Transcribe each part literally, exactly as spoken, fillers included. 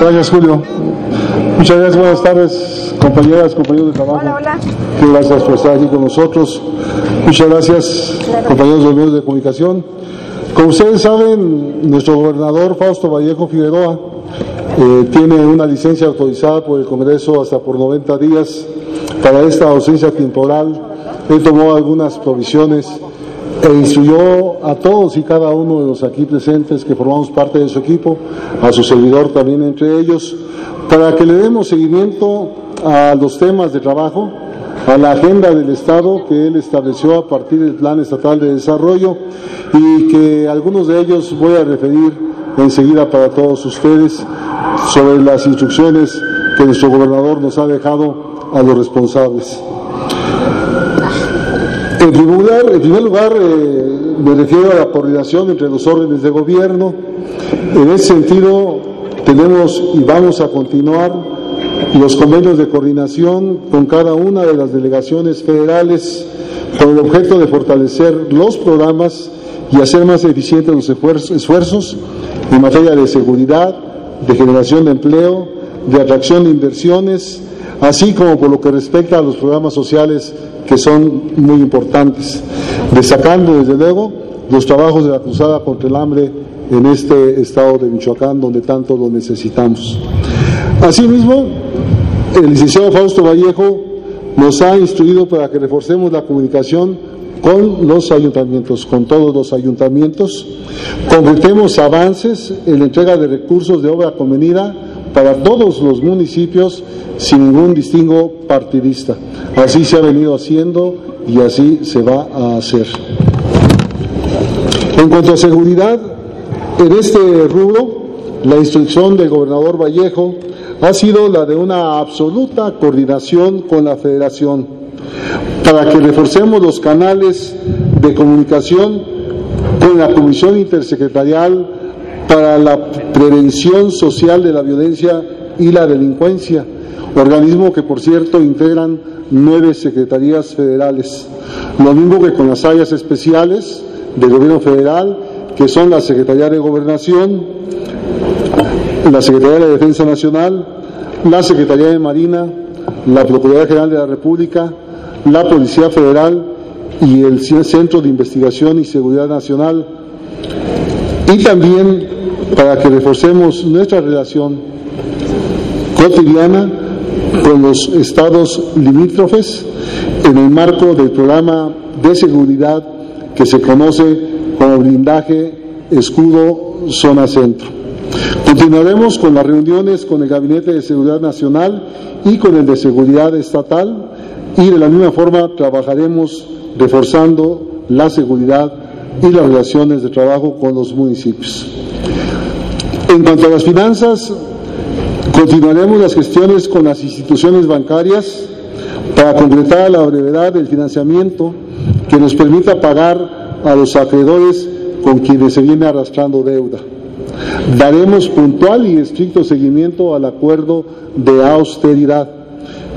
Gracias, Julio. Muchas gracias, buenas tardes, compañeras, compañeros de trabajo. Hola, hola. Muchas gracias por estar aquí con nosotros. Muchas gracias, claro, compañeros de los medios de comunicación. Como ustedes saben, nuestro gobernador Fausto Vallejo Figueroa eh, tiene una licencia autorizada por el Congreso hasta por noventa días para esta ausencia temporal. Él tomó algunas provisiones e instruyó a todos y cada uno de los aquí presentes que formamos parte de su equipo, a su servidor también entre ellos, para que le demos seguimiento a los temas de trabajo, a la agenda del Estado que él estableció a partir del Plan Estatal de Desarrollo, y que algunos de ellos voy a referir enseguida para todos ustedes sobre las instrucciones que nuestro gobernador nos ha dejado a los responsables. En primer lugar, en primer lugar eh, me refiero a la coordinación entre los órdenes de gobierno. En ese sentido, tenemos y vamos a continuar los convenios de coordinación con cada una de las delegaciones federales con el objeto de fortalecer los programas y hacer más eficientes los esfuerzos en materia de seguridad, de generación de empleo, de atracción de inversiones, así como por lo que respecta a los programas sociales que son muy importantes, destacando desde luego los trabajos de la cruzada contra el hambre en este estado de Michoacán, donde tanto lo necesitamos. Asimismo, el licenciado Fausto Vallejo nos ha instruido para que reforcemos la comunicación con los ayuntamientos, con todos los ayuntamientos, concretemos avances en la entrega de recursos de obra convenida para todos los municipios sin ningún distingo partidista. Así se ha venido haciendo y así se va a hacer. En cuanto a seguridad, en este rubro, la instrucción del gobernador Vallejo ha sido la de una absoluta coordinación con la Federación para que reforcemos los canales de comunicación con la Comisión Intersecretarial para la Prevención Social de la Violencia y la Delincuencia, organismo que por cierto integran nueve secretarías federales, lo mismo que con las áreas especiales del gobierno federal, que son la Secretaría de Gobernación, la Secretaría de Defensa Nacional, la Secretaría de Marina, la Procuraduría General de la República, la Policía Federal y el Centro de Investigación y Seguridad Nacional. Y también para que reforcemos nuestra relación cotidiana con los estados limítrofes en el marco del programa de seguridad que se conoce como Blindaje Escudo Zona Centro. Continuaremos con las reuniones con el Gabinete de Seguridad Nacional y con el de Seguridad Estatal, y de la misma forma trabajaremos reforzando la seguridad y las relaciones de trabajo con los municipios. En cuanto a las finanzas, continuaremos las gestiones con las instituciones bancarias para concretar a la brevedad el financiamiento que nos permita pagar a los acreedores con quienes se viene arrastrando deuda. Daremos puntual y estricto seguimiento al acuerdo de austeridad,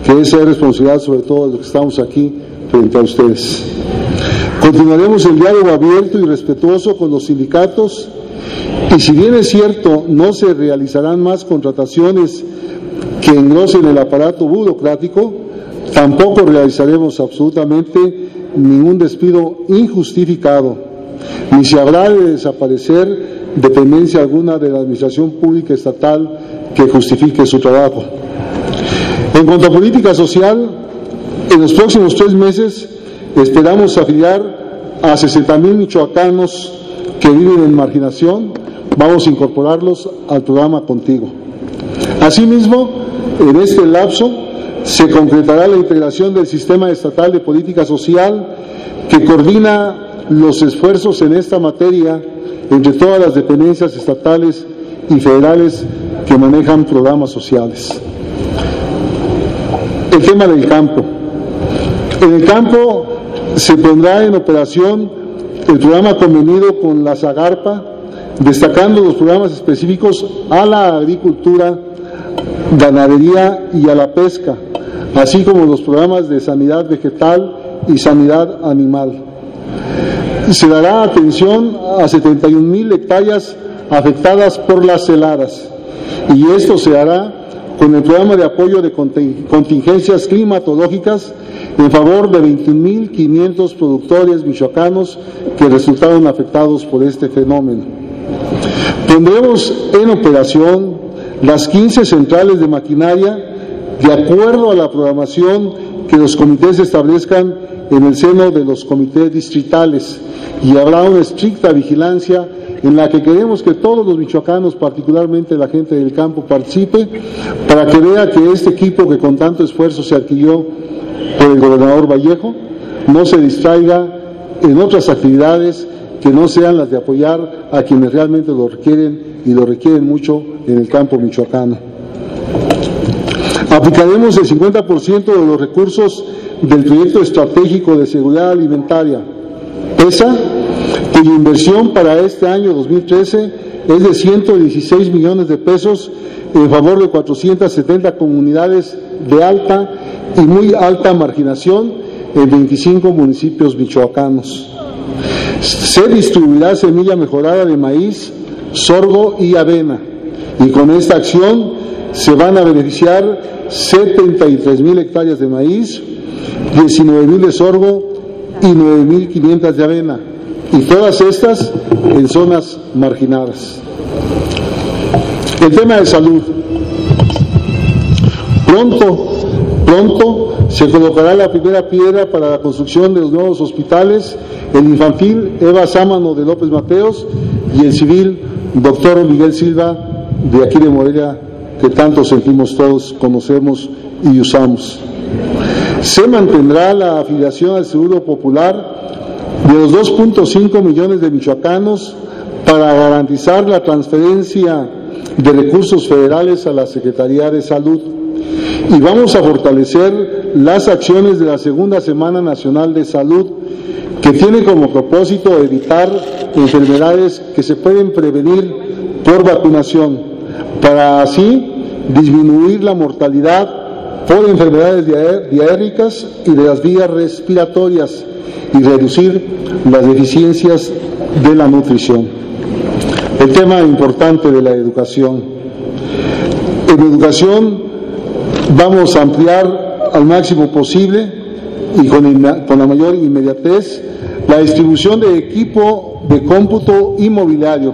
que es responsabilidad sobre todo de los que estamos aquí frente a ustedes. Continuaremos el diálogo abierto y respetuoso con los sindicatos, y si bien es cierto no se realizarán más contrataciones que engrosen el aparato burocrático, tampoco realizaremos absolutamente ningún despido injustificado, ni se habrá de desaparecer dependencia alguna de la administración pública estatal que justifique su trabajo. En cuanto a política social, en los próximos tres meses esperamos afiliar a sesenta mil michoacanos que viven en marginación. Vamos a incorporarlos al programa Contigo. Asimismo, en este lapso se concretará la integración del Sistema Estatal de Política Social, que coordina los esfuerzos en esta materia entre todas las dependencias estatales y federales que manejan programas sociales. El tema del campo. En el campo se pondrá en operación el programa convenido con la Sagarpa, destacando los programas específicos a la agricultura, ganadería y a la pesca, así como los programas de sanidad vegetal y sanidad animal. Se dará atención a setenta y un mil hectáreas afectadas por las heladas, y esto se hará con el programa de apoyo de contingencias climatológicas en favor de veintiún mil quinientos productores michoacanos que resultaron afectados por este fenómeno. Pondremos en operación las quince centrales de maquinaria de acuerdo a la programación que los comités establezcan en el seno de los comités distritales, y habrá una estricta vigilancia en la que queremos que todos los michoacanos, particularmente la gente del campo, participe para que vea que este equipo que con tanto esfuerzo se adquirió por el gobernador Vallejo no se distraiga en otras actividades que no sean las de apoyar a quienes realmente lo requieren, y lo requieren mucho en el campo michoacano. Aplicaremos el cincuenta por ciento de los recursos del Proyecto Estratégico de Seguridad Alimentaria, PESA, cuya inversión para este año dos mil trece es de ciento dieciséis millones de pesos en favor de cuatrocientas setenta comunidades de alta y muy alta marginación en veinticinco municipios michoacanos. Se distribuirá semilla mejorada de maíz, sorgo y avena, y con esta acción se van a beneficiar setenta y tres mil hectáreas de maíz, diecinueve mil de sorgo y nueve mil quinientas de avena, y todas estas en zonas marginadas. El tema de salud. Pronto, pronto se colocará la primera piedra para la construcción de los nuevos hospitales, el infantil Eva Sámano de López Mateos y el civil doctor Miguel Silva de aquí de Morelia, que tanto sentimos todos, conocemos y usamos. Se mantendrá la afiliación al Seguro Popular de los dos punto cinco millones de michoacanos para garantizar la transferencia de recursos federales a la Secretaría de Salud, y vamos a fortalecer las acciones de la Segunda Semana Nacional de Salud, que tiene como propósito evitar enfermedades que se pueden prevenir por vacunación, para así disminuir la mortalidad por enfermedades diarreicas y de las vías respiratorias, y reducir las deficiencias de la nutrición. El tema importante de la educación. En educación vamos a ampliar al máximo posible y con, con la mayor inmediatez la distribución de equipo de cómputo y mobiliario.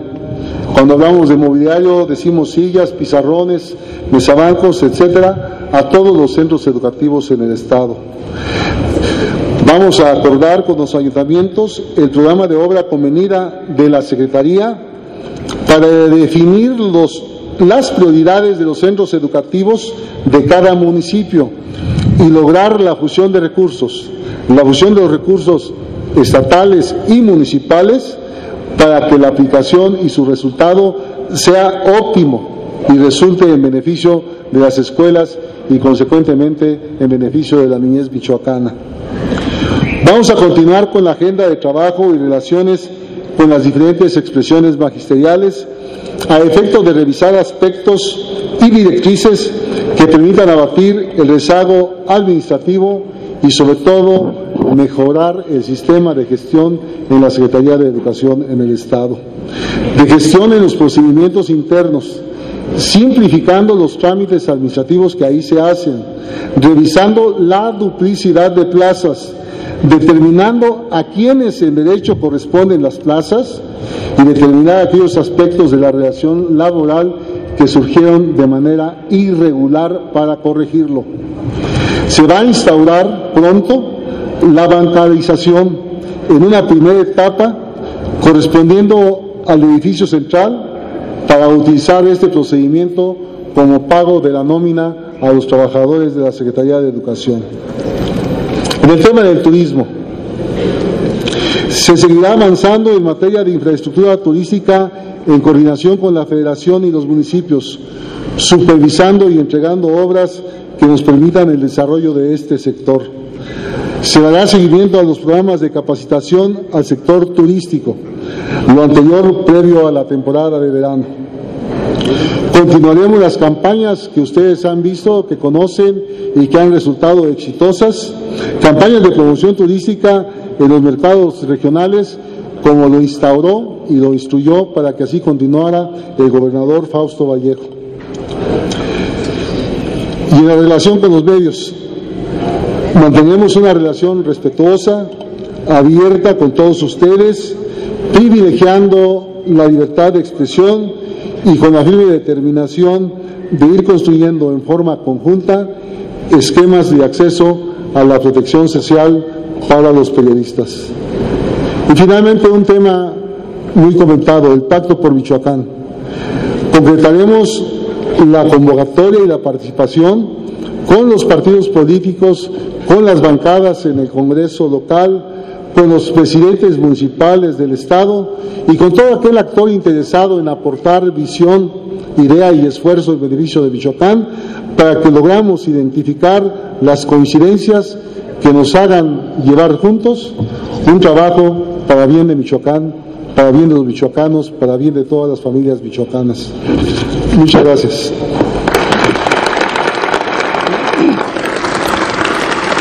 Cuando hablamos de mobiliario decimos sillas, pizarrones, mesabancos, etcétera, a todos los centros educativos en el estado. Vamos a acordar con los ayuntamientos el programa de obra convenida de la Secretaría para definir los, las prioridades de los centros educativos de cada municipio y lograr la fusión de recursos, la fusión de los recursos estatales y municipales, para que la aplicación y su resultado sea óptimo y resulte en beneficio de las escuelas y consecuentemente en beneficio de la niñez michoacana. Vamos a continuar con la agenda de trabajo y relaciones con las diferentes expresiones magisteriales a efecto de revisar aspectos y directrices que permitan abatir el rezago administrativo y sobre todo mejorar el sistema de gestión en la Secretaría de Educación en el estado, de gestión en los procedimientos internos, simplificando los trámites administrativos que ahí se hacen, revisando la duplicidad de plazas, determinando a quienes en derecho corresponden las plazas y determinar aquellos aspectos de la relación laboral que surgieron de manera irregular para corregirlo. Se va a instaurar pronto la bancarización en una primera etapa correspondiendo al edificio central para utilizar este procedimiento como pago de la nómina a los trabajadores de la Secretaría de Educación. En el tema del turismo, se seguirá avanzando en materia de infraestructura turística en coordinación con la Federación y los municipios, supervisando y entregando obras que nos permitan el desarrollo de este sector. Se dará seguimiento a los programas de capacitación al sector turístico, lo anterior previo a la temporada de verano. Continuaremos las campañas que ustedes han visto, que conocen y que han resultado exitosas, campañas de promoción turística en los mercados regionales, como lo instauró y lo instruyó para que así continuara el gobernador Fausto Vallejo. Y en la relación con los medios, mantenemos una relación respetuosa, abierta con todos ustedes, privilegiando la libertad de expresión y con la firme determinación de ir construyendo en forma conjunta esquemas de acceso a la protección social para los periodistas. Y finalmente, un tema muy comentado, el Pacto por Michoacán. Concretaremos la convocatoria y la participación con los partidos políticos, con las bancadas en el Congreso local, con los presidentes municipales del Estado y con todo aquel actor interesado en aportar visión, idea y esfuerzo en beneficio de Michoacán, para que logramos identificar las coincidencias que nos hagan llevar juntos un trabajo para bien de Michoacán, para bien de los michoacanos, para bien de todas las familias michoacanas. Muchas gracias.